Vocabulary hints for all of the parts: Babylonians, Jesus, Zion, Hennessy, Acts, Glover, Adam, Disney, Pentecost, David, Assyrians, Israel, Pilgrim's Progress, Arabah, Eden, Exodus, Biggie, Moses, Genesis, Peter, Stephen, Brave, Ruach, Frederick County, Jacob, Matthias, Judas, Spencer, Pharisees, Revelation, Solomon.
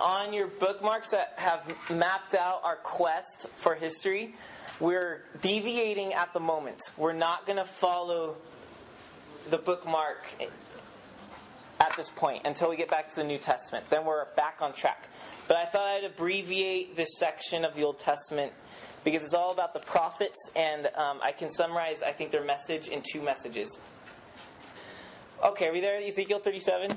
On your bookmarks that have mapped out our quest for history, we're deviating at the moment. We're not going to follow the bookmark at this point until we get back to the New Testament. Then we're back on track. But I thought I'd abbreviate this section of the Old Testament because it's all about the prophets, and I can summarize, I think, their message in two messages. Okay, are we there? Ezekiel 37.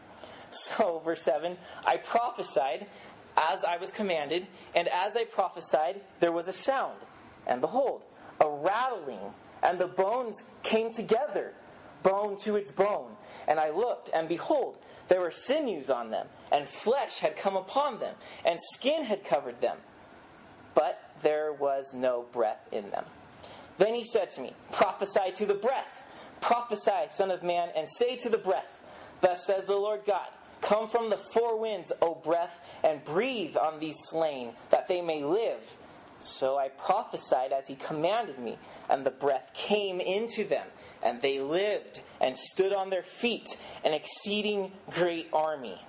So, verse 7, I prophesied as I was commanded, and as I prophesied, there was a sound, and behold, a rattling, and the bones came together, bone to its bone. And I looked, and behold, there were sinews on them, and flesh had come upon them, and skin had covered them, but there was no breath in them. Then he said to me, Prophesy to the breath, prophesy, son of man, and say to the breath, Thus says the Lord God, Come from the four winds, O breath, and breathe on these slain, that they may live. So I prophesied as he commanded me, and the breath came into them, and they lived, and stood on their feet, an exceeding great army.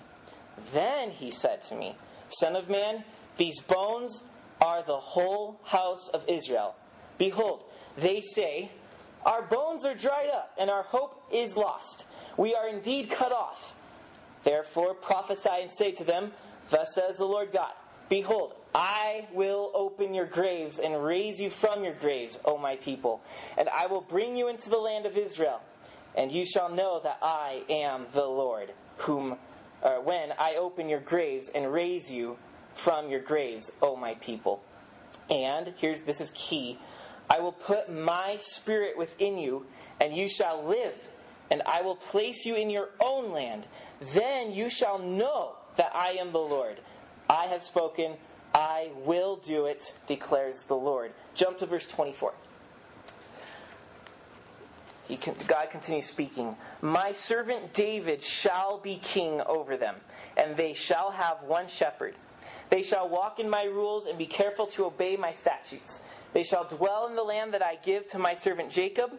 Then he said to me, Son of man, these bones are the whole house of Israel. Behold, they say, Our bones are dried up, and our hope is lost. We are indeed cut off. Therefore prophesy and say to them, Thus says the Lord God, Behold, I will open your graves and raise you from your graves, O my people, and I will bring you into the land of Israel, and you shall know that I am the Lord, when I open your graves and raise you from your graves, O my people. And this is key. I will put my spirit within you, and you shall live. And I will place you in your own land. Then you shall know that I am the Lord. I have spoken. I will do it, declares the Lord. Jump to verse 24. God continues speaking. My servant David shall be king over them, and they shall have one shepherd. They shall walk in my rules and be careful to obey my statutes. They shall dwell in the land that I give to my servant Jacob,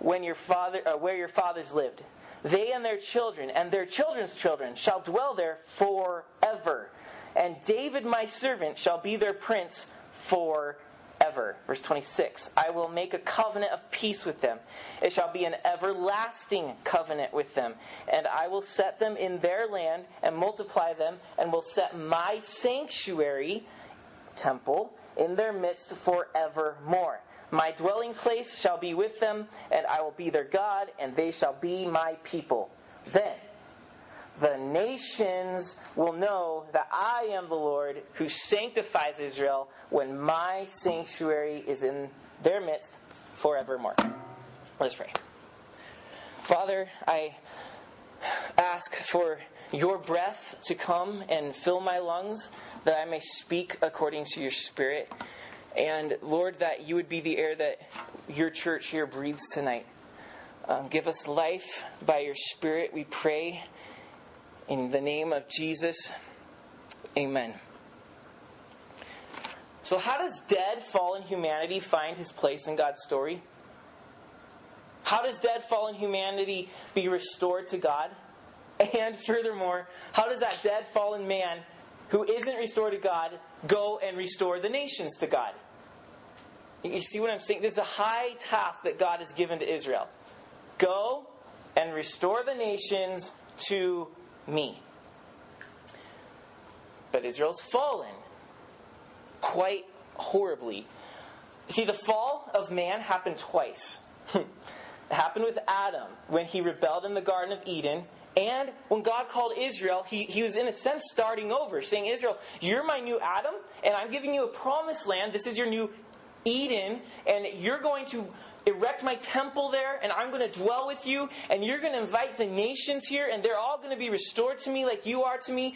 where your fathers lived. They and their children and their children's children shall dwell there forever. And David my servant shall be their prince forever. Verse 26, I will make a covenant of peace with them. It shall be an everlasting covenant with them. And I will set them in their land and multiply them, and will set my sanctuary, temple, in their midst forevermore. My dwelling place shall be with them, and I will be their God, and they shall be my people. Then the nations will know that I am the Lord who sanctifies Israel, when my sanctuary is in their midst forevermore. Let's pray. Father, I ask for your breath to come and fill my lungs, that I may speak according to your spirit. And Lord, that you would be the air that your church here breathes tonight. Give us life by your spirit, we pray. In the name of Jesus, amen. So how does dead, fallen humanity find his place in God's story? How does dead, fallen humanity be restored to God? And furthermore, how does that dead, fallen man who isn't restored to God go and restore the nations to God? You see what I'm saying? This is a high task that God has given to Israel. Go and restore the nations to me. But Israel's fallen quite horribly. See, the fall of man happened twice. It happened with Adam when he rebelled in the Garden of Eden. And when God called Israel, he was in a sense starting over, saying, Israel, you're my new Adam, and I'm giving you a promised land. This is your new Eden, and you're going to erect my temple there, and I'm going to dwell with you, and you're going to invite the nations here, and they're all going to be restored to me like you are to me.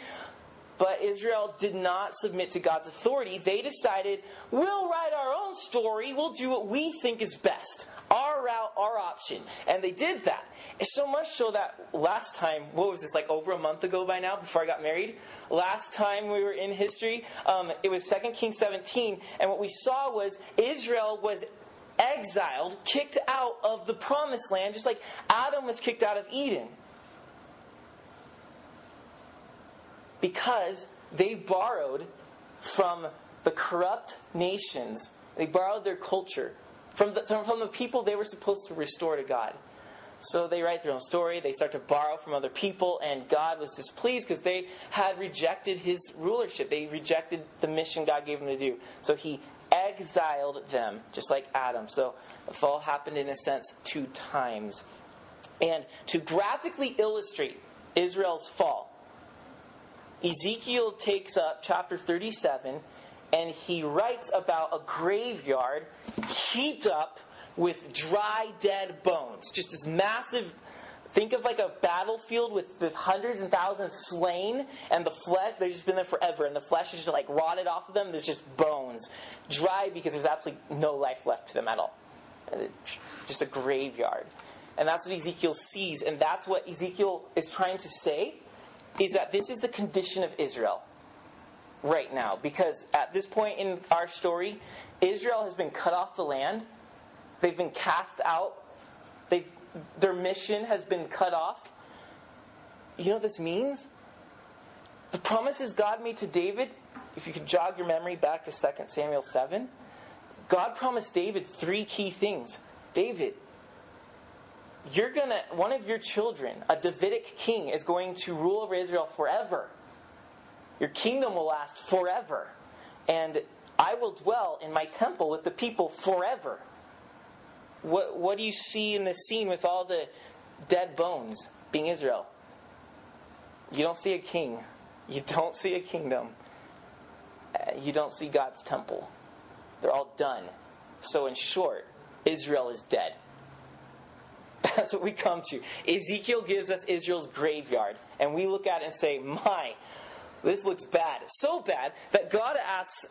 But Israel did not submit to God's authority. They decided, we'll write our own story. We'll do what we think is best. Our route, our option. And they did that. So much so that last time, what was this, like over a month ago by now before I got married? Last time we were in history, it was 2 Kings 17. And what we saw was Israel was exiled, kicked out of the promised land, just like Adam was kicked out of Eden. Because they borrowed from the corrupt nations. They borrowed their culture from the people they were supposed to restore to God. So they write their own story. They start to borrow from other people. And God was displeased because they had rejected his rulership. They rejected the mission God gave them to do. So he exiled them, just like Adam. So the fall happened, in a sense, two times. And to graphically illustrate Israel's fall, Ezekiel takes up chapter 37, and he writes about a graveyard heaped up with dry, dead bones. Just this massive, think of like a battlefield with hundreds and thousands slain, and the flesh, they've just been there forever, and the flesh is just like rotted off of them. There's just bones, dry because there's absolutely no life left to them at all. Just a graveyard. And that's what Ezekiel sees, and that's what Ezekiel is trying to say, is that this is the condition of Israel right now. Because at this point in our story, Israel has been cut off the land. They've been cast out. Their mission has been cut off. You know what this means? The promises God made to David, if you could jog your memory back to 2 Samuel 7, God promised David three key things. David, one of your children, a Davidic king, is going to rule over Israel forever. Your kingdom will last forever. And I will dwell in my temple with the people forever. What do you see in this scene with all the dead bones being Israel? You don't see a king. You don't see a kingdom. You don't see God's temple. They're all done. So in short, Israel is dead. That's what we come to. Ezekiel gives us Israel's graveyard. And we look at it and say, my, this looks bad. So bad that God asks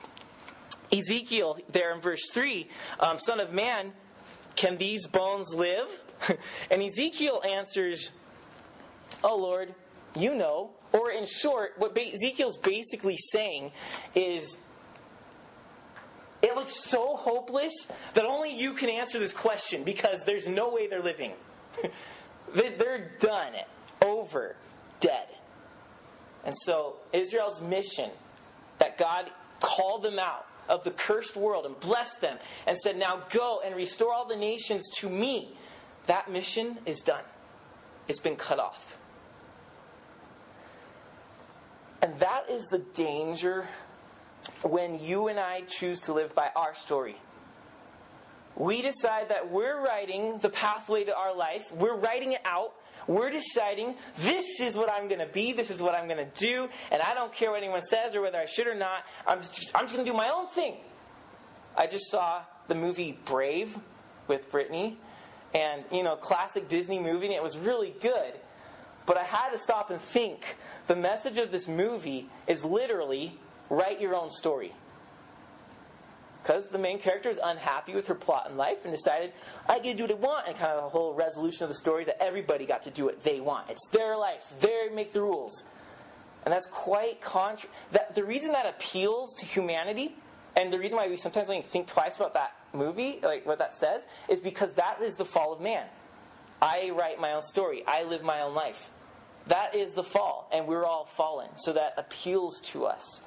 Ezekiel there in verse 3, Son of man, can these bones live? And Ezekiel answers, oh Lord, you know. Or in short, what Ezekiel's basically saying is, it looks so hopeless that only you can answer this question because there's no way they're living. They're done, over, dead. And so Israel's mission, that God called them out of the cursed world and blessed them and said, now go and restore all the nations to me, that mission is done. It's been cut off. And that is the danger when you and I choose to live by our story. We decide that we're writing the pathway to our life. We're writing it out. We're deciding, this is what I'm going to be. This is what I'm going to do. And I don't care what anyone says or whether I should or not. I'm just going to do my own thing. I just saw the movie Brave with Brittany. And, classic Disney movie. And it was really good. But I had to stop and think. The message of this movie is literally, write your own story. Because the main character is unhappy with her plot in life and decided, I get to do what I want. And kind of the whole resolution of the story is that everybody got to do what they want. It's their life. They make the rules. And that's quite the reason that appeals to humanity, and the reason why we sometimes only think twice about that movie, like what that says, is because that is the fall of man. I write my own story. I live my own life. That is the fall. And we're all fallen. So that appeals to us.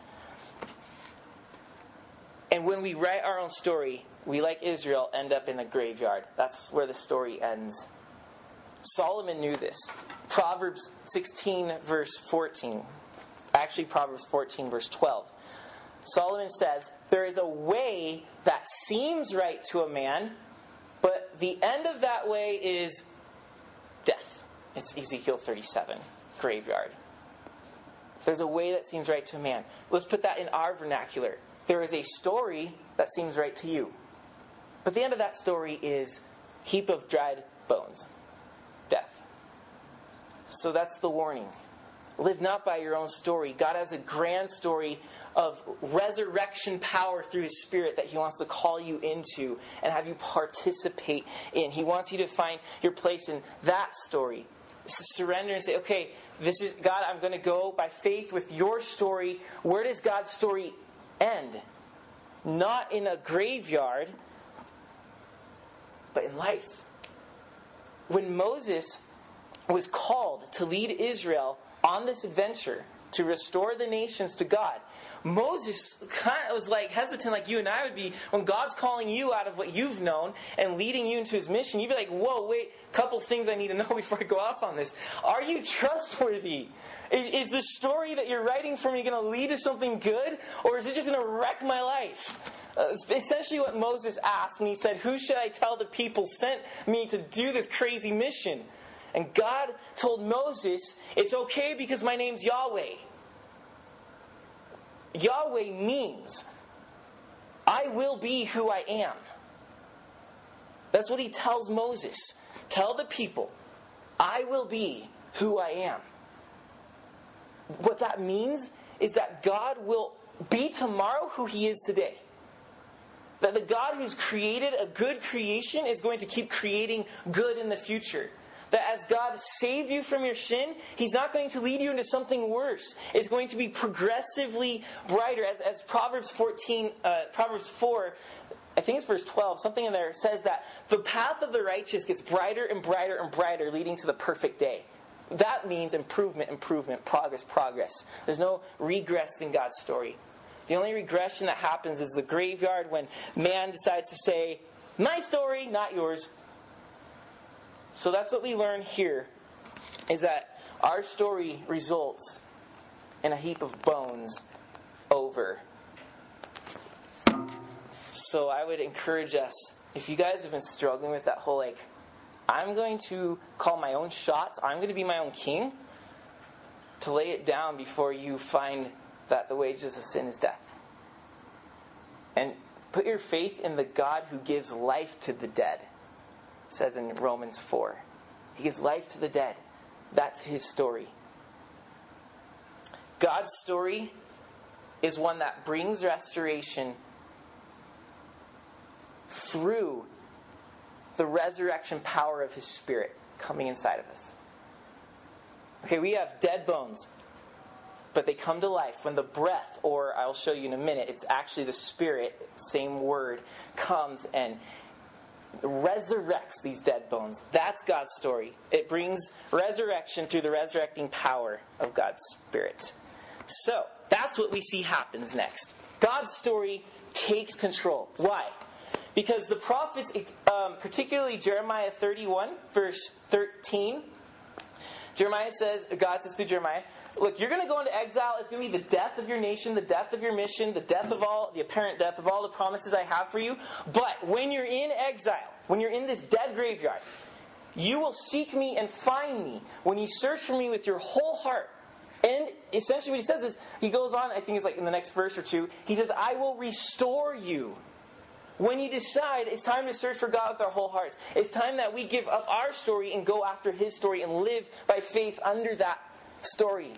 And when we write our own story, we, like Israel, end up in the graveyard. That's where the story ends. Solomon knew this. Proverbs 16, verse 14. Actually, Proverbs 14, verse 12. Solomon says, there is a way that seems right to a man, but the end of that way is death. It's Ezekiel 37, graveyard. There's a way that seems right to a man. Let's put that in our vernacular. There is a story that seems right to you, but the end of that story is heap of dried bones, death. So that's the warning. Live not by your own story. God has a grand story of resurrection power through His Spirit that He wants to call you into and have you participate in. He wants you to find your place in that story. Surrender and say, okay, this is God, I'm going to go by faith with your story. Where does God's story end? Not in a graveyard, but in life. When Moses was called to lead Israel on this adventure to restore the nations to God, Moses kind of was like hesitant, like you and I would be. When God's calling you out of what you've known and leading you into His mission, you'd be like, whoa, wait, couple things I need to know before I go off on this. Are you trustworthy? Is the story that you're writing for me going to lead to something good? Or is it just going to wreck my life? Essentially what Moses asked when he said, who should I tell the people sent me to do this crazy mission? And God told Moses, it's okay because my name's Yahweh. Yahweh means, I will be who I am. That's what He tells Moses. Tell the people, I will be who I am. What that means is that God will be tomorrow who He is today. That the God who's created a good creation is going to keep creating good in the future. That as God saved you from your sin, He's not going to lead you into something worse. It's going to be progressively brighter. As Proverbs 4, I think it's verse 12, something in there says that the path of the righteous gets brighter and brighter and brighter, leading to the perfect day. That means improvement, improvement, progress, progress. There's no regress in God's story. The only regression that happens is the graveyard when man decides to say, my story, not yours. So that's what we learn here, is that our story results in a heap of bones over. So I would encourage us, if you guys have been struggling with that whole, like, I'm going to call my own shots, I'm going to be my own king, to lay it down before you find that the wages of sin is death. And put your faith in the God who gives life to the dead. Says in Romans 4. He gives life to the dead. That's His story. God's story is one that brings restoration through the resurrection power of His Spirit coming inside of us. Okay, we have dead bones, but they come to life when the breath, or I'll show you in a minute, it's actually the Spirit, same word, comes and resurrects these dead bones. That's God's story. It brings resurrection through the resurrecting power of God's Spirit. So, that's what we see happens next. God's story takes control. Why? Because the prophets, particularly Jeremiah 31, verse 13, Jeremiah says, God says through Jeremiah, look, you're going to go into exile. It's going to be the death of your nation, the death of your mission, the death of all, the apparent death of all the promises I have for you. But when you're in exile, when you're in this dead graveyard, you will seek me and find me when you search for me with your whole heart. And essentially what he says is, he goes on, I think it's like in the next verse or two, he says, I will restore you. When you decide, it's time to search for God with our whole hearts. It's time that we give up our story and go after His story and live by faith under that story.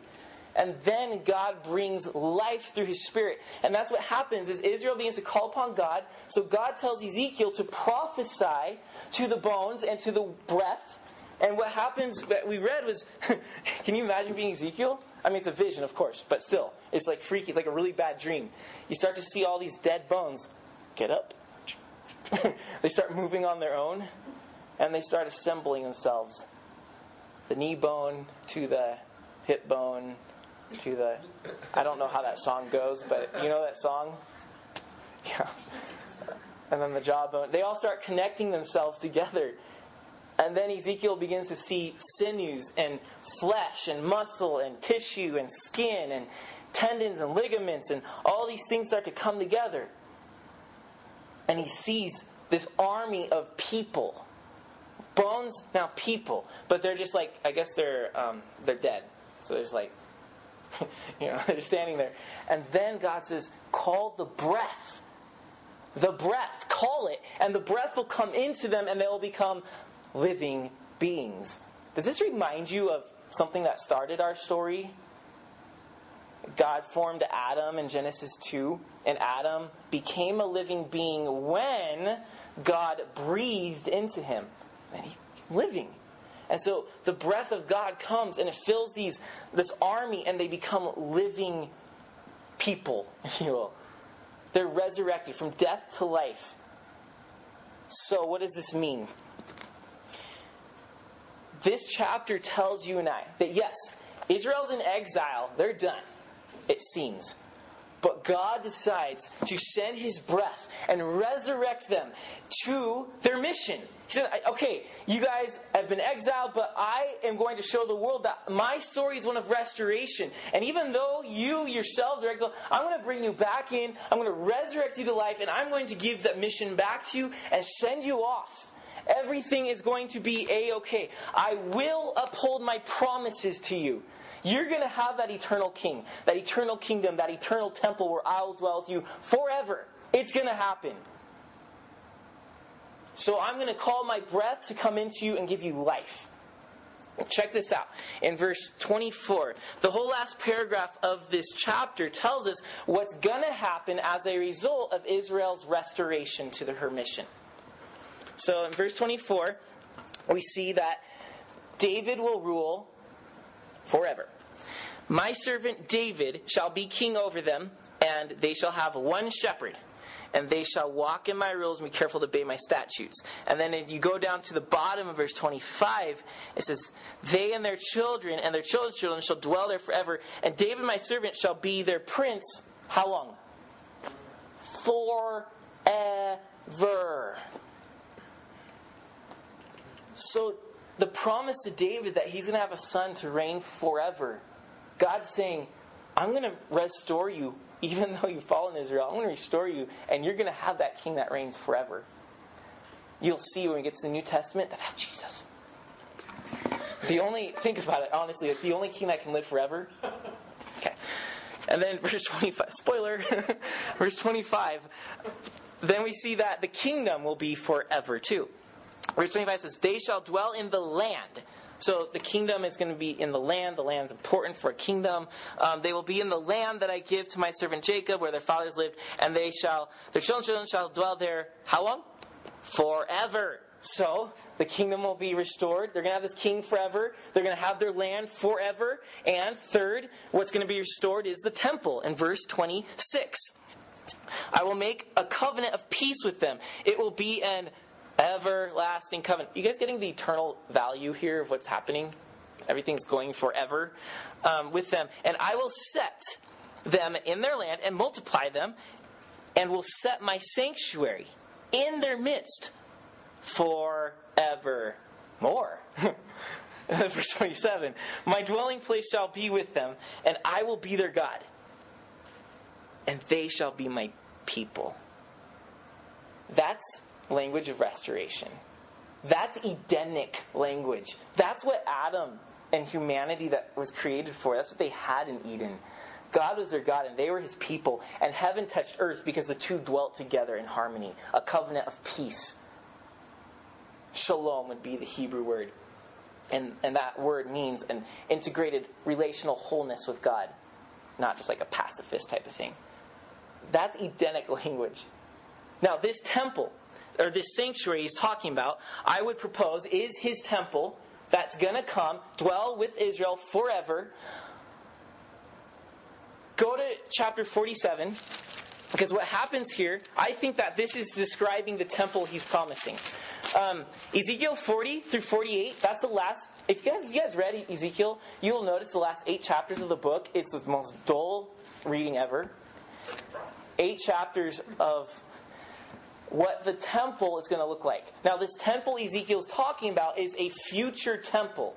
And then God brings life through His Spirit. And that's what happens is Israel begins to call upon God. So God tells Ezekiel to prophesy to the bones and to the breath. And what happens, what we read was, can you imagine being Ezekiel? I mean, it's a vision, of course, but still. It's like freaky. It's like a really bad dream. You start to see all these dead bones get up. They start moving on their own, and they start assembling themselves. The knee bone to the hip bone to the... I don't know how that song goes, but you know that song? Yeah. And then the jawbone. They all start connecting themselves together. And then Ezekiel begins to see sinews and flesh and muscle and tissue and skin and tendons and ligaments and all these things start to come together. And he sees this army of people. Bones, now people. But they're just like, I guess they're dead. So they're just like, you know, they're standing there. And then God says, call the breath. The breath. Call it. And the breath will come into them and they will become living beings. Does this remind you of something that started our story? God formed Adam in Genesis 2, and Adam became a living being when God breathed into him. And he became living. And so the breath of God comes and it fills this army and they become living people, if you will. They're resurrected from death to life. So what does this mean? This chapter tells you and I that yes, Israel's in exile. They're done, it seems. But God decides to send his breath and resurrect them to their mission. Okay, you guys have been exiled, but I am going to show the world that my story is one of restoration. And even though you yourselves are exiled, I'm going to bring you back in. I'm going to resurrect you to life, and I'm going to give that mission back to you and send you off. Everything is going to be A-okay. I will uphold my promises to you. You're going to have that eternal king, that eternal kingdom, that eternal temple where I will dwell with you forever. It's going to happen. So I'm going to call my breath to come into you and give you life. Check this out. In verse 24, the whole last paragraph of this chapter tells us what's going to happen as a result of Israel's restoration to her mission. So in verse 24, we see that David will rule forever. My servant David shall be king over them, and they shall have one shepherd, and they shall walk in my rules and be careful to obey my statutes. And then if you go down to the bottom of verse 25, it says, they and their children and their children's children shall dwell there forever, and David my servant shall be their prince. How long? Forever. So the promise to David that he's going to have a son to reign forever. God's saying, I'm going to restore you even though you've fallen, Israel. I'm going to restore you and you're going to have that king that reigns forever. You'll see when we get to the New Testament that that's Jesus. Think about it, honestly, the only king that can live forever. Okay. And then verse 25, spoiler, verse 25, then we see that the kingdom will be forever too. Verse 25 says, they shall dwell in the land. So the kingdom is going to be in the land. The land's important for a kingdom. They will be in the land that I give to my servant Jacob, where their fathers lived, and their children shall dwell there. How long? Forever. So the kingdom will be restored. They're going to have this king forever. They're going to have their land forever. And third, what's going to be restored is the temple in verse 26. I will make a covenant of peace with them. It will be an everlasting covenant. You guys getting the eternal value here of what's happening? Everything's going forever with them. And I will set them in their land and multiply them and will set my sanctuary in their midst forevermore. Verse 27. My dwelling place shall be with them and I will be their God and they shall be my people. That's language of restoration. That's Edenic language. That's what Adam and humanity that was created for. That's what they had in Eden. God was their God and they were his people. And heaven touched earth because the two dwelt together in harmony. A covenant of peace. Shalom would be the Hebrew word. And that word means an integrated relational wholeness with God. Not just like a pacifist type of thing. That's Edenic language. Now this temple, or this sanctuary he's talking about, I would propose, is his temple that's going to come, dwell with Israel forever. Go to chapter 47, because what happens here, I think that this is describing the temple he's promising. Ezekiel 40 through 48, that's the last, if you guys read Ezekiel, you'll notice the last 8 chapters of the book is the most dull reading ever. 8 chapters of what the temple is going to look like. Now, this temple Ezekiel's talking about is a future temple.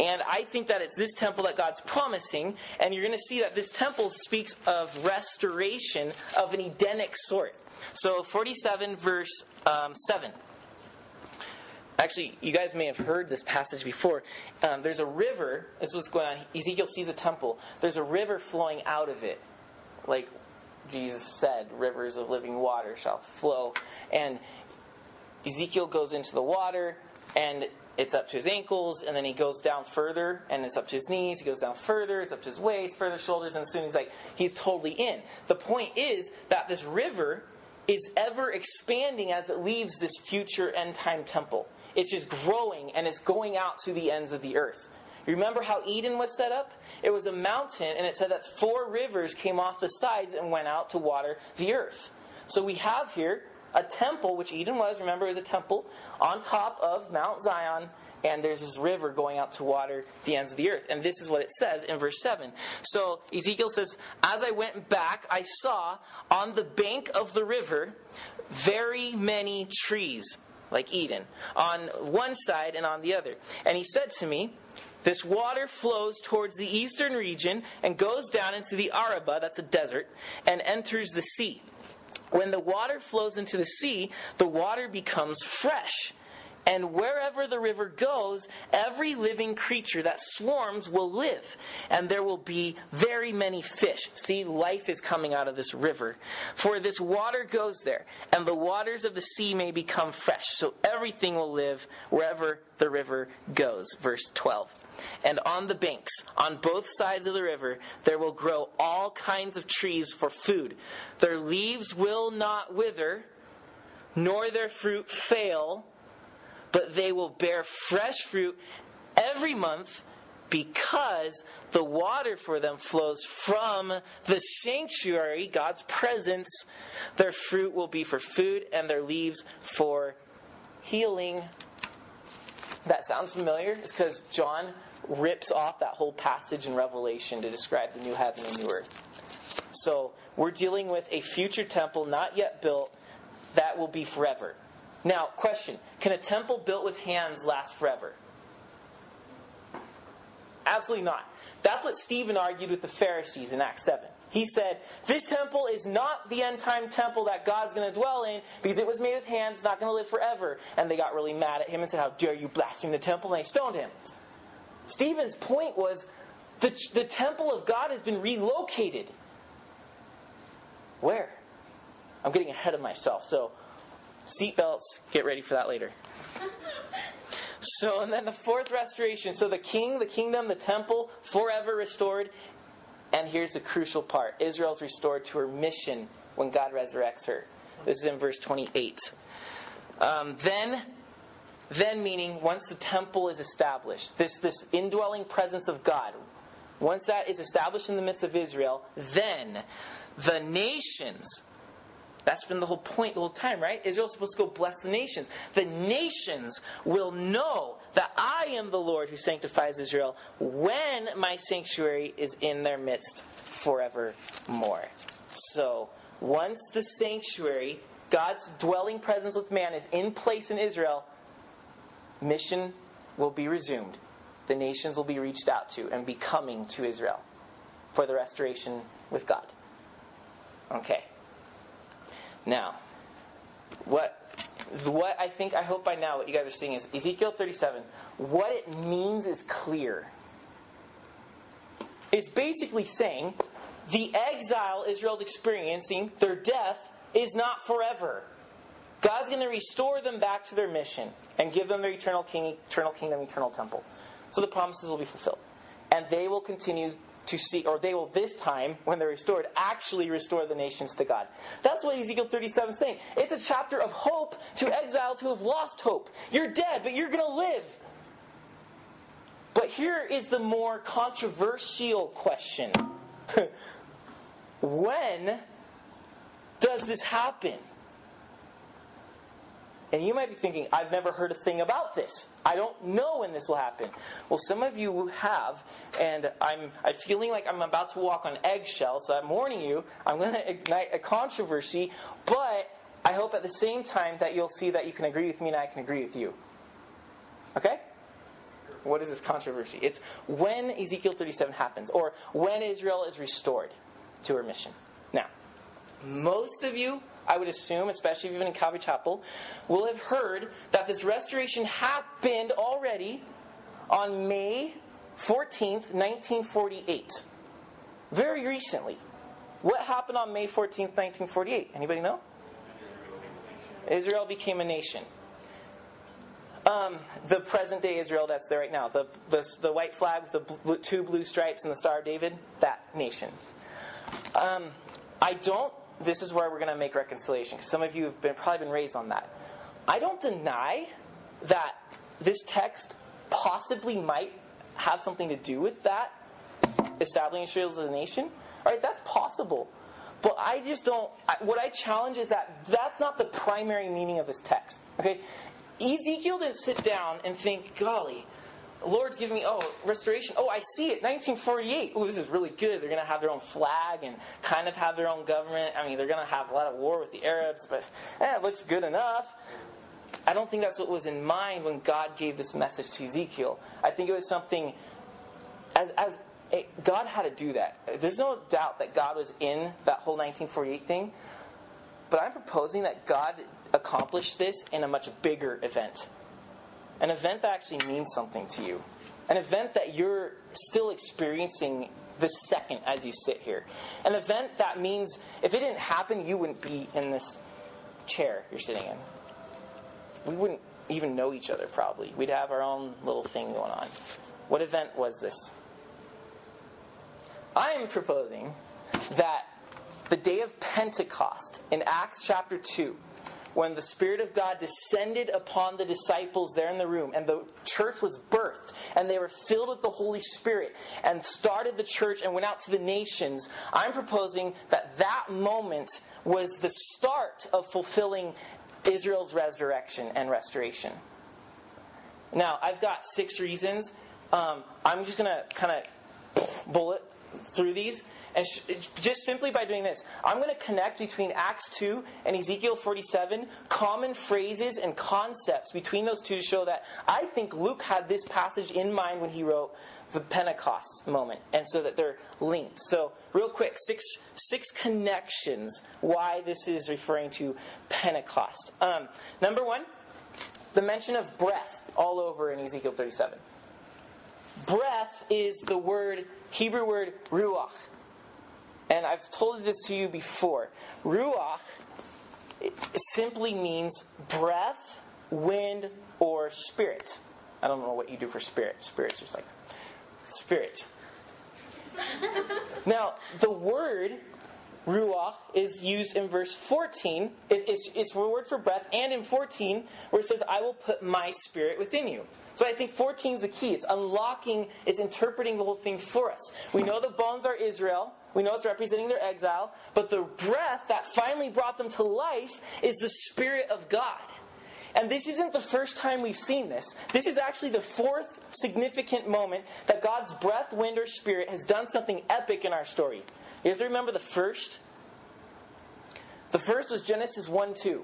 And I think that it's this temple that God's promising, and you're going to see that this temple speaks of restoration of an Edenic sort. So 47 verse 7. Actually, you guys may have heard this passage before. There's a river. This is what's going on. Ezekiel sees a temple. There's a river flowing out of it. Like Jesus said, rivers of living water shall flow. And Ezekiel goes into the water, and it's up to his ankles, and then he goes down further, and it's up to his knees. He goes down further, it's up to his waist, further shoulders, and soon he's totally in. The point is that this river is ever expanding as it leaves this future end-time temple. It's just growing, and it's going out to the ends of the earth. Remember how Eden was set up? It was a mountain, and it said that 4 rivers came off the sides and went out to water the earth. So we have here a temple, which Eden was, remember, is a temple, on top of Mount Zion, and there's this river going out to water the ends of the earth. And this is what it says in verse 7. So Ezekiel says, "As I went back, I saw on the bank of the river very many trees," like Eden, "on one side and on the other. And he said to me, 'This water flows towards the eastern region and goes down into the Arabah,'" that's a desert, "'and enters the sea. When the water flows into the sea, the water becomes fresh. And wherever the river goes, every living creature that swarms will live, and there will be very many fish." See, life is coming out of this river. "For this water goes there, and the waters of the sea may become fresh. So everything will live wherever the river goes." Verse 12. "And on the banks, on both sides of the river, there will grow all kinds of trees for food. Their leaves will not wither, nor their fruit fail, but they will bear fresh fruit every month, because the water for them flows from the sanctuary," God's presence. "Their fruit will be for food, and their leaves for healing." That sounds familiar. It's because John rips off that whole passage in Revelation to describe the new heaven and new earth. So we're dealing with a future temple not yet built that will be forever. Now, question, can a temple built with hands last forever? Absolutely not. That's what Stephen argued with the Pharisees in Acts 7. He said, this temple is not the end-time temple that God's going to dwell in, because it was made with hands, not going to live forever. And they got really mad at him and said, "How dare you blaspheme the temple?" And they stoned him. Stephen's point was, the temple of God has been relocated. Where? I'm getting ahead of myself, so seatbelts, get ready for that later. So, and then the fourth restoration. So the king, the kingdom, the temple, forever restored. And here's the crucial part. Israel's restored to her mission when God resurrects her. This is in verse 28. Then meaning once the temple is established, this indwelling presence of God, once that is established in the midst of Israel, then the nations... That's been the whole point the whole time, right? Israel's supposed to go bless the nations. "The nations will know that I am the Lord who sanctifies Israel when my sanctuary is in their midst forevermore." So, once the sanctuary, God's dwelling presence with man, is in place in Israel, mission will be resumed. The nations will be reached out to and be coming to Israel for the restoration with God. Okay. Now, what I hope by now what you guys are seeing is Ezekiel 37. What it means is clear. It's basically saying the exile Israel's experiencing, their death, is not forever. God's going to restore them back to their mission and give them their eternal king, eternal kingdom, eternal temple. So the promises will be fulfilled. And they will continue to see, or they will this time, when they're restored, actually restore the nations to God. That's what Ezekiel 37 is saying. It's a chapter of hope to exiles who have lost hope. You're dead, but you're going to live. But here is the more controversial question. When does this happen? And you might be thinking, I've never heard a thing about this. I don't know when this will happen. Well, some of you have, and I'm feeling like I'm about to walk on eggshells, so I'm warning you, I'm going to ignite a controversy, but I hope at the same time that you'll see that you can agree with me and I can agree with you. Okay? What is this controversy? It's when Ezekiel 37 happens, or when Israel is restored to her mission. Now, most of you, I would assume, especially if you've been in Calvary Chapel, will have heard that this restoration happened already on May 14th, 1948. Very recently. What happened on May 14th, 1948? Anybody know? Israel became a nation. The present day Israel that's there right now, the white flag with the two blue stripes and the Star of David, that nation. This is where we're going to make reconciliation, because some of you have probably been raised on that. I don't deny that this text possibly might have something to do with that, establishing Israel as a nation. All right, that's possible. But I just don't... What I challenge is that that's not the primary meaning of this text. Okay, Ezekiel didn't sit down and think, golly, Lord's giving me, restoration. I see it, 1948. This is really good. They're going to have their own flag and kind of have their own government. I mean, they're going to have a lot of war with the Arabs, but it looks good enough. I don't think that's what was in mind when God gave this message to Ezekiel. I think it was something, God had to do that. There's no doubt that God was in that whole 1948 thing, but I'm proposing that God accomplished this in a much bigger event. An event that actually means something to you. An event that you're still experiencing this second as you sit here. An event that means if it didn't happen, you wouldn't be in this chair you're sitting in. We wouldn't even know each other, probably. We'd have our own little thing going on. What event was this? I am proposing that the day of Pentecost in Acts chapter 2, when the Spirit of God descended upon the disciples there in the room, and the church was birthed, and they were filled with the Holy Spirit, and started the church and went out to the nations, I'm proposing that that moment was the start of fulfilling Israel's resurrection and restoration. Now, I've got 6 reasons. I'm just going to kind of bullet through these, and just simply by doing this, I'm going to connect between Acts 2 and Ezekiel 47 common phrases and concepts between those two to show that I think Luke had this passage in mind when he wrote the Pentecost moment, and so that they're linked. So real quick, six connections why this is referring to Pentecost. Number 1, the mention of breath all over in Ezekiel 37. Breath is the word, Hebrew word, ruach. And I've told this to you before. Ruach simply means breath, wind, or spirit. I don't know what you do for spirit. Spirit's just like, spirit. Now, the word ruach is used in verse 14. It's the word for breath, and in 14, where it says, I will put my spirit within you. So I think 14 is the key. It's unlocking, it's interpreting the whole thing for us. We know the bones are Israel. We know it's representing their exile. But the breath that finally brought them to life is the Spirit of God. And this isn't the first time we've seen this. This is actually the 4th significant moment that God's breath, wind, or spirit has done something epic in our story. You guys remember the first? The first was Genesis 1:2.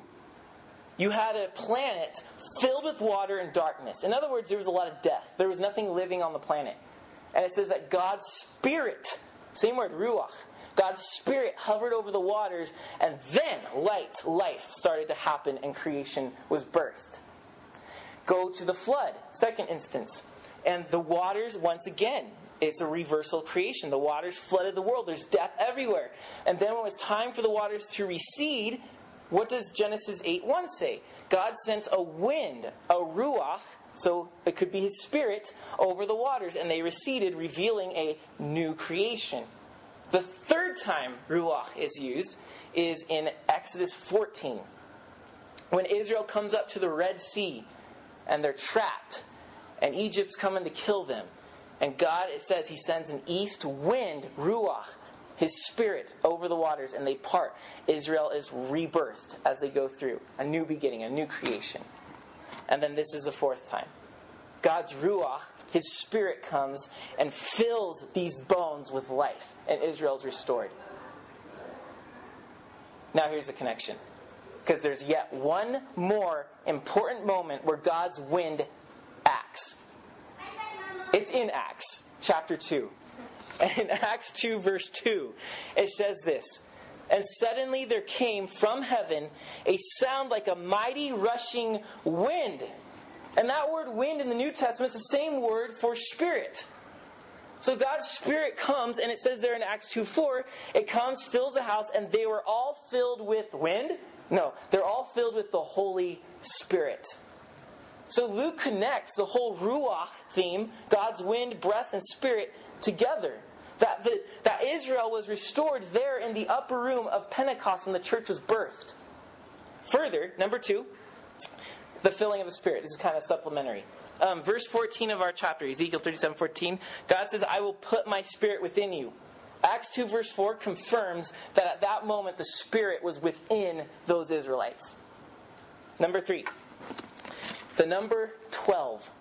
You had a planet filled with water and darkness. In other words, there was a lot of death. There was nothing living on the planet. And it says that God's Spirit, same word, ruach, God's Spirit hovered over the waters, and then life started to happen and creation was birthed. Go to the flood, second instance. And the waters, once again, it's a reversal of creation. The waters flooded the world. There's death everywhere. And then when it was time for the waters to recede, what does Genesis 8:1 say? God sent a wind, a ruach, so it could be his spirit, over the waters, and they receded, revealing a new creation. The third time ruach is used is in Exodus 14, when Israel comes up to the Red Sea, and they're trapped, and Egypt's coming to kill them. And God, it says, he sends an east wind, ruach, his spirit over the waters, and they part. Israel is rebirthed as they go through. A new beginning, a new creation. And then this is the fourth time. God's Ruach, his spirit, comes and fills these bones with life, and Israel's restored. Now here's the connection. Because there's yet one more important moment where God's wind acts. It's in Acts chapter 2. And in Acts 2 verse 2, it says this: "And suddenly there came from heaven a sound like a mighty rushing wind." And that word wind in the New Testament is the same word for spirit. So God's Spirit comes, and it says there in Acts 2:4, it comes, fills the house, and they were all filled with wind? No, they're all filled with the Holy Spirit. So Luke connects the whole Ruach theme, God's wind, breath, and spirit, together. That Israel was restored there in the upper room of Pentecost when the church was birthed. Further, number 2, the filling of the Spirit. This is kind of supplementary. Verse 14 of our chapter, Ezekiel 37:14, God says, "I will put my spirit within you." Acts 2 verse 4 confirms that at that moment the spirit was within those Israelites. Number 3, the number 12.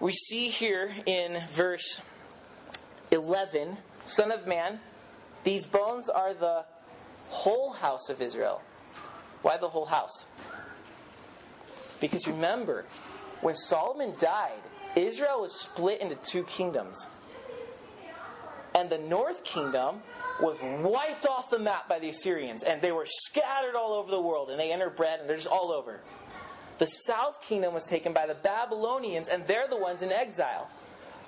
We see here in verse 11, "Son of man, these bones are the whole house of Israel." Why the whole house? Because remember, when Solomon died, Israel was split into 2 kingdoms. And the north kingdom was wiped off the map by the Assyrians. And they were scattered all over the world. And they interbred, and they're just all over. The south kingdom was taken by the Babylonians, and they're the ones in exile.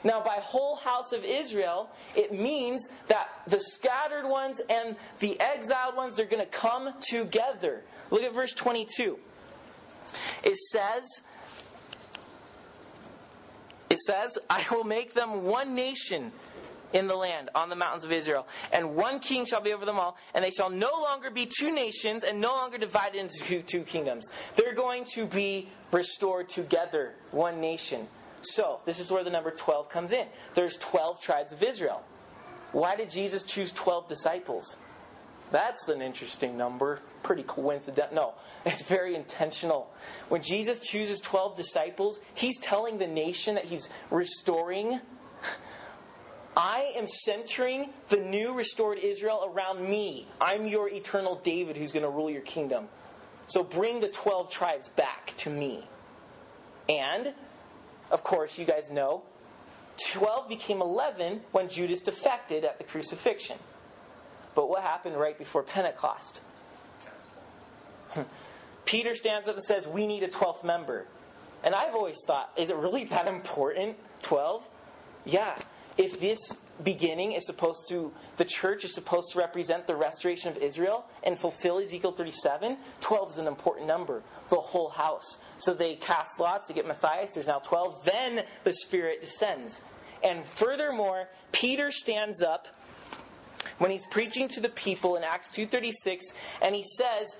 Now, by whole house of Israel, it means that the scattered ones and the exiled ones are going to come together. Look at verse 22. It says, "I will make them one nation in the land, on the mountains of Israel, and one king shall be over them all, and they shall no longer be 2 nations, and no longer divided into 2 kingdoms." They're going to be restored together, one nation. So, this is where the number 12 comes in. There's 12 tribes of Israel. Why did Jesus choose 12 disciples? That's an interesting number. Pretty coincidental. No, it's very intentional. When Jesus chooses 12 disciples, he's telling the nation that he's restoring, I am centering the new restored Israel around me. I'm your eternal David who's going to rule your kingdom. So bring the 12 tribes back to me. And, of course, you guys know, 12 became 11 when Judas defected at the crucifixion. But what happened right before Pentecost? Peter stands up and says, we need a 12th member. And I've always thought, is it really that important, 12? Yeah. If this beginning is supposed to, the church is supposed to represent the restoration of Israel and fulfill Ezekiel 37, 12 is an important number, the whole house. So they cast lots, they get Matthias, there's now 12, then the Spirit descends. And furthermore, Peter stands up when he's preaching to the people in Acts 2:36, and he says,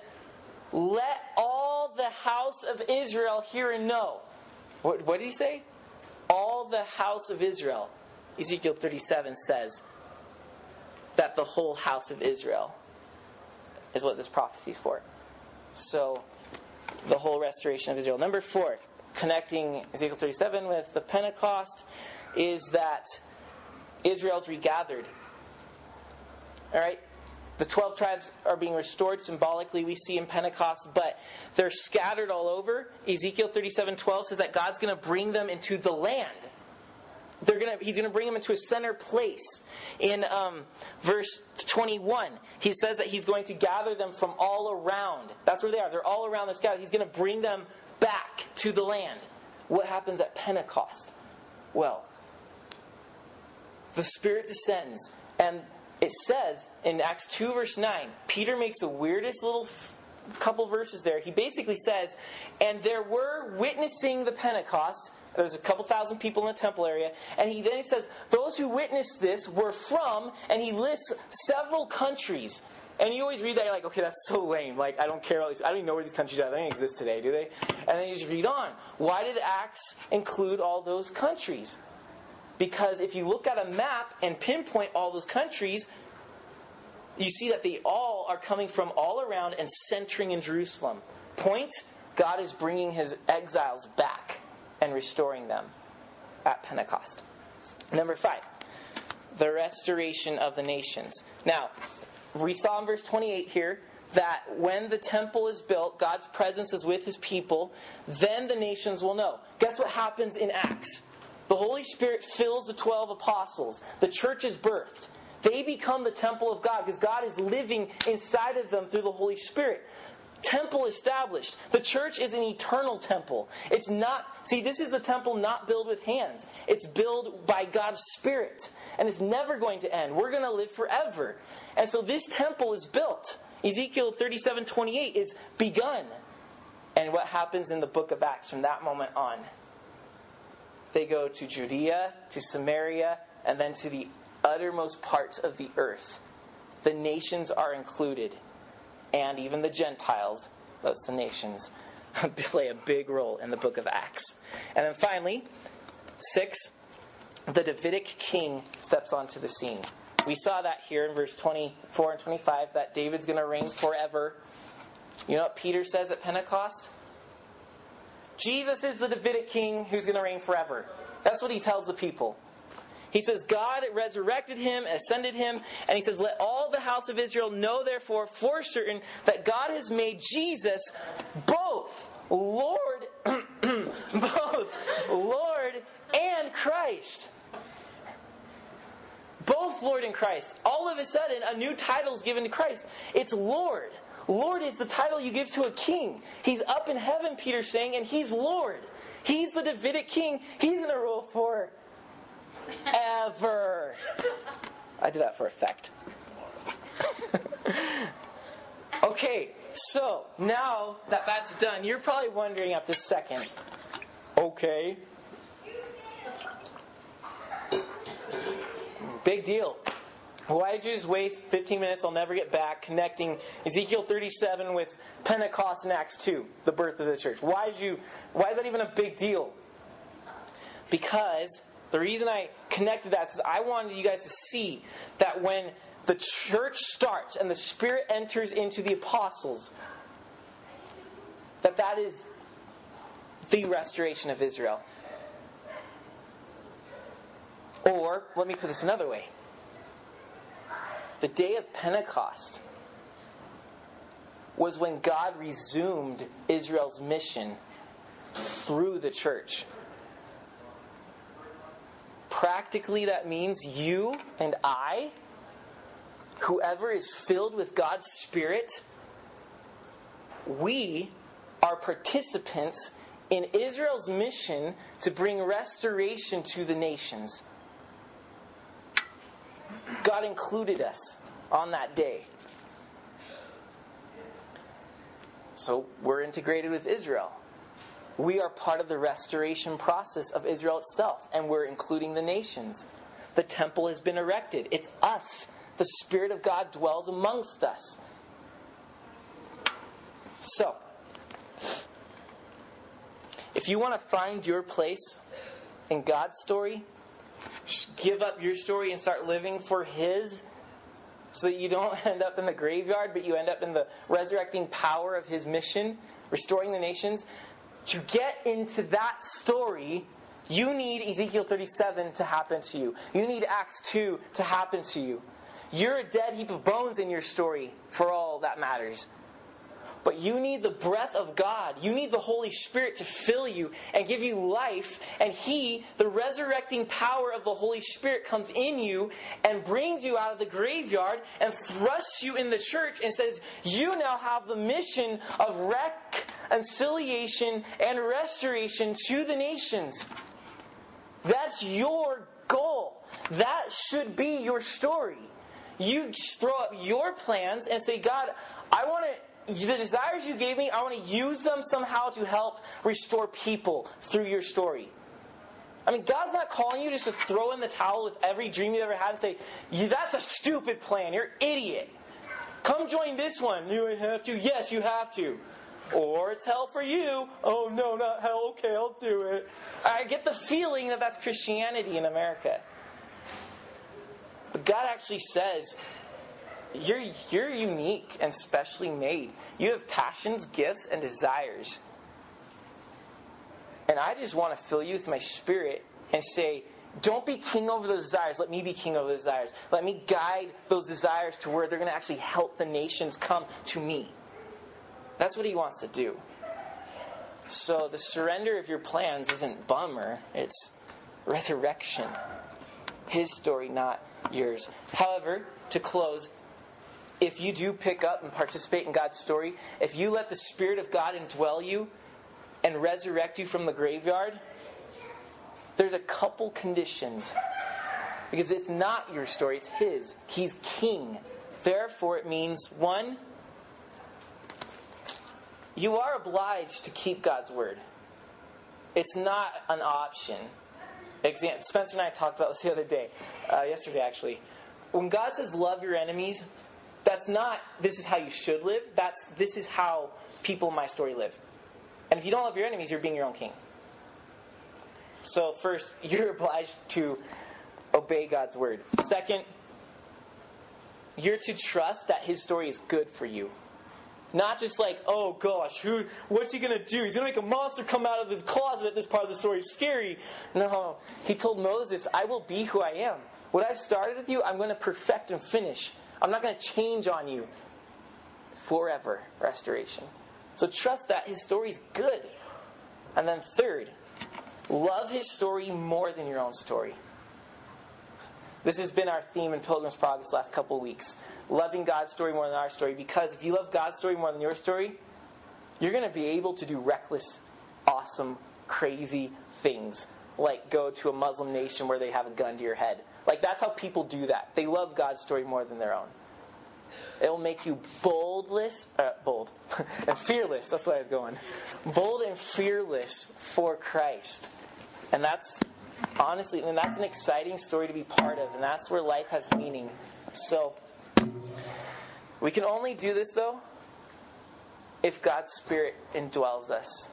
let all the house of Israel hear and know. What did he say? All the house of Israel. Ezekiel 37 says that the whole house of Israel is what this prophecy is for. So, the whole restoration of Israel. Number 4, connecting Ezekiel 37 with the Pentecost, is that Israel's regathered. All right, the 12 tribes are being restored symbolically, we see in Pentecost, but they're scattered all over. Ezekiel 37:12 says that God's going to bring them into the land. He's going to bring them into a center place. In verse 21, he says that he's going to gather them from all around. That's where they are. They're all around this guy. He's going to bring them back to the land. What happens at Pentecost? Well, the Spirit descends, and it says in Acts 2 verse 9, Peter makes the weirdest little couple verses there. He basically says, and there were witnessing the Pentecost. There's a couple thousand people in the temple area. And he says, those who witnessed this were from, and he lists several countries. And you always read that, you're like, okay, that's so lame. Like, I don't care about these. I don't even know where these countries are. They don't exist today, do they? And then you just read on. Why did Acts include all those countries? Because if you look at a map and pinpoint all those countries, you see that they all are coming from all around and centering in Jerusalem. Point, God is bringing his exiles back and restoring them at Pentecost. Number 5, the restoration of the nations. Now, we saw in verse 28 here that when the temple is built, God's presence is with his people, then the nations will know. Guess what happens in Acts? The Holy Spirit fills the 12 apostles. The church is birthed. They become the temple of God because God is living inside of them through the Holy Spirit. Temple established. The church is an eternal temple. It's not, see, this is the temple not built with hands. It's built by God's Spirit. And it's never going to end. We're going to live forever. And so this temple is built. Ezekiel 37:28 is begun. And what happens in the book of Acts from that moment on? They go to Judea, to Samaria, and then to the uttermost parts of the earth. The nations are included. And even the Gentiles, that's the nations, play a big role in the book of Acts. And then finally, 6, the Davidic king steps onto the scene. We saw that here in verse 24 and 25, that David's going to reign forever. You know what Peter says at Pentecost? Jesus is the Davidic king who's going to reign forever. That's what he tells the people. He says, God resurrected him, ascended him, and he says, let all the house of Israel know, therefore, for certain that God has made Jesus both Lord, both Lord and Christ. Both Lord and Christ. All of a sudden, a new title is given to Christ. It's Lord. Lord is the title you give to a king. He's up in heaven, Peter's saying, and he's Lord. He's the Davidic king. He's going to rule for ever. I did that for effect. Okay, so now that that's done, you're probably wondering at this second, okay, big deal. Why did you just waste 15 minutes? I'll never get back connecting Ezekiel 37 with Pentecost and Acts 2, the birth of the church. Why is that even a big deal? Because the reason I connected that is I wanted you guys to see that when the church starts and the Spirit enters into the apostles, that is the restoration of Israel. Or, let me put this another way. The day of Pentecost was when God resumed Israel's mission through the church. Practically, that means you and I, whoever is filled with God's Spirit, we are participants in Israel's mission to bring restoration to the nations. God included us on that day. So we're integrated with Israel. We are part of the restoration process of Israel itself, and we're including the nations. The temple has been erected. It's us. The Spirit of God dwells amongst us. So, if you want to find your place in God's story, give up your story and start living for His, so that you don't end up in the graveyard, but you end up in the resurrecting power of His mission, restoring the nations. To get into that story, you need Ezekiel 37 to happen to you. You need Acts 2 to happen to you. You're a dead heap of bones in your story, for all that matters. But you need the breath of God. You need the Holy Spirit to fill you and give you life. And He, the resurrecting power of the Holy Spirit, comes in you and brings you out of the graveyard and thrusts you in the church and says, you now have the mission of reconciliation and restoration to the nations. That's your goal. That should be your story. You throw up your plans and say, God, I want to... the desires you gave me, I want to use them somehow to help restore people through your story. I mean, God's not calling you just to throw in the towel with every dream you ever had and say, that's a stupid plan, you're an idiot. Come join this one. You have to. Yes, you have to. Or it's hell for you. Oh, no, not hell. Okay, I'll do it. I get the feeling that that's Christianity in America. But God actually says, you're unique and specially made. You have passions, gifts, and desires. And I just want to fill you with my Spirit and say, don't be king over those desires. Let me be king over those desires. Let me guide those desires to where they're going to actually help the nations come to me. That's what he wants to do. So the surrender of your plans isn't bummer. It's resurrection. His story, not yours. However, to close, if you do pick up and participate in God's story, if you let the Spirit of God indwell you and resurrect you from the graveyard, there's a couple conditions. Because it's not your story, it's his. He's king. Therefore, it means, one, you are obliged to keep God's word. It's not an option. Spencer and I talked about this the other day, yesterday actually. When God says love your enemies, that's not this is how you should live. That's this is how people in my story live. And if you don't love your enemies, you're being your own king. So first, you're obliged to obey God's word. Second, you're to trust that his story is good for you. Not just like, oh gosh, what's he going to do? He's going to make a monster come out of the closet at this part of the story. It's scary. No, he told Moses, I will be who I am. What I've started with you, I'm going to perfect and finish. I'm not going to change on you. Forever restoration. So trust that his story's good. And then third, love his story more than your own story. This has been our theme in Pilgrim's Progress the last couple of weeks. Loving God's story more than our story. Because if you love God's story more than your story, you're going to be able to do reckless, awesome, crazy things. Like go to a Muslim nation where they have a gun to your head. Like that's how people do that. They love God's story more than their own. It will make you bold and fearless. That's where I was going. Bold and fearless for Christ. And that's, honestly, and that's an exciting story to be part of. And that's where life has meaning. So we can only do this, though, if God's Spirit indwells us.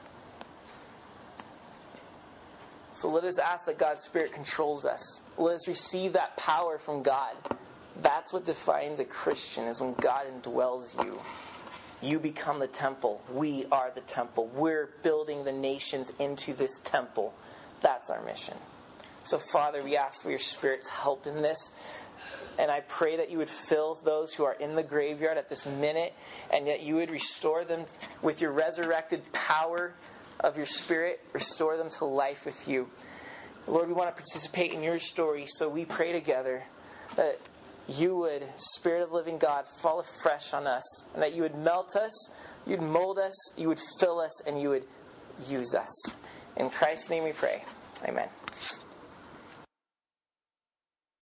So let us ask that God's Spirit controls us. Let us receive that power from God. That's what defines a Christian, is when God indwells you. You become the temple. We are the temple. We're building the nations into this temple. That's our mission. So, Father, we ask for your Spirit's help in this. And I pray that you would fill those who are in the graveyard at this minute, and that you would restore them with your resurrected power of your Spirit. Restore them to life with you. Lord, we want to participate in your story, so we pray together that you would, Spirit of living God, fall afresh on us, and that you would melt us, you'd mold us, you would fill us, and you would use us. In Christ's name we pray. Amen.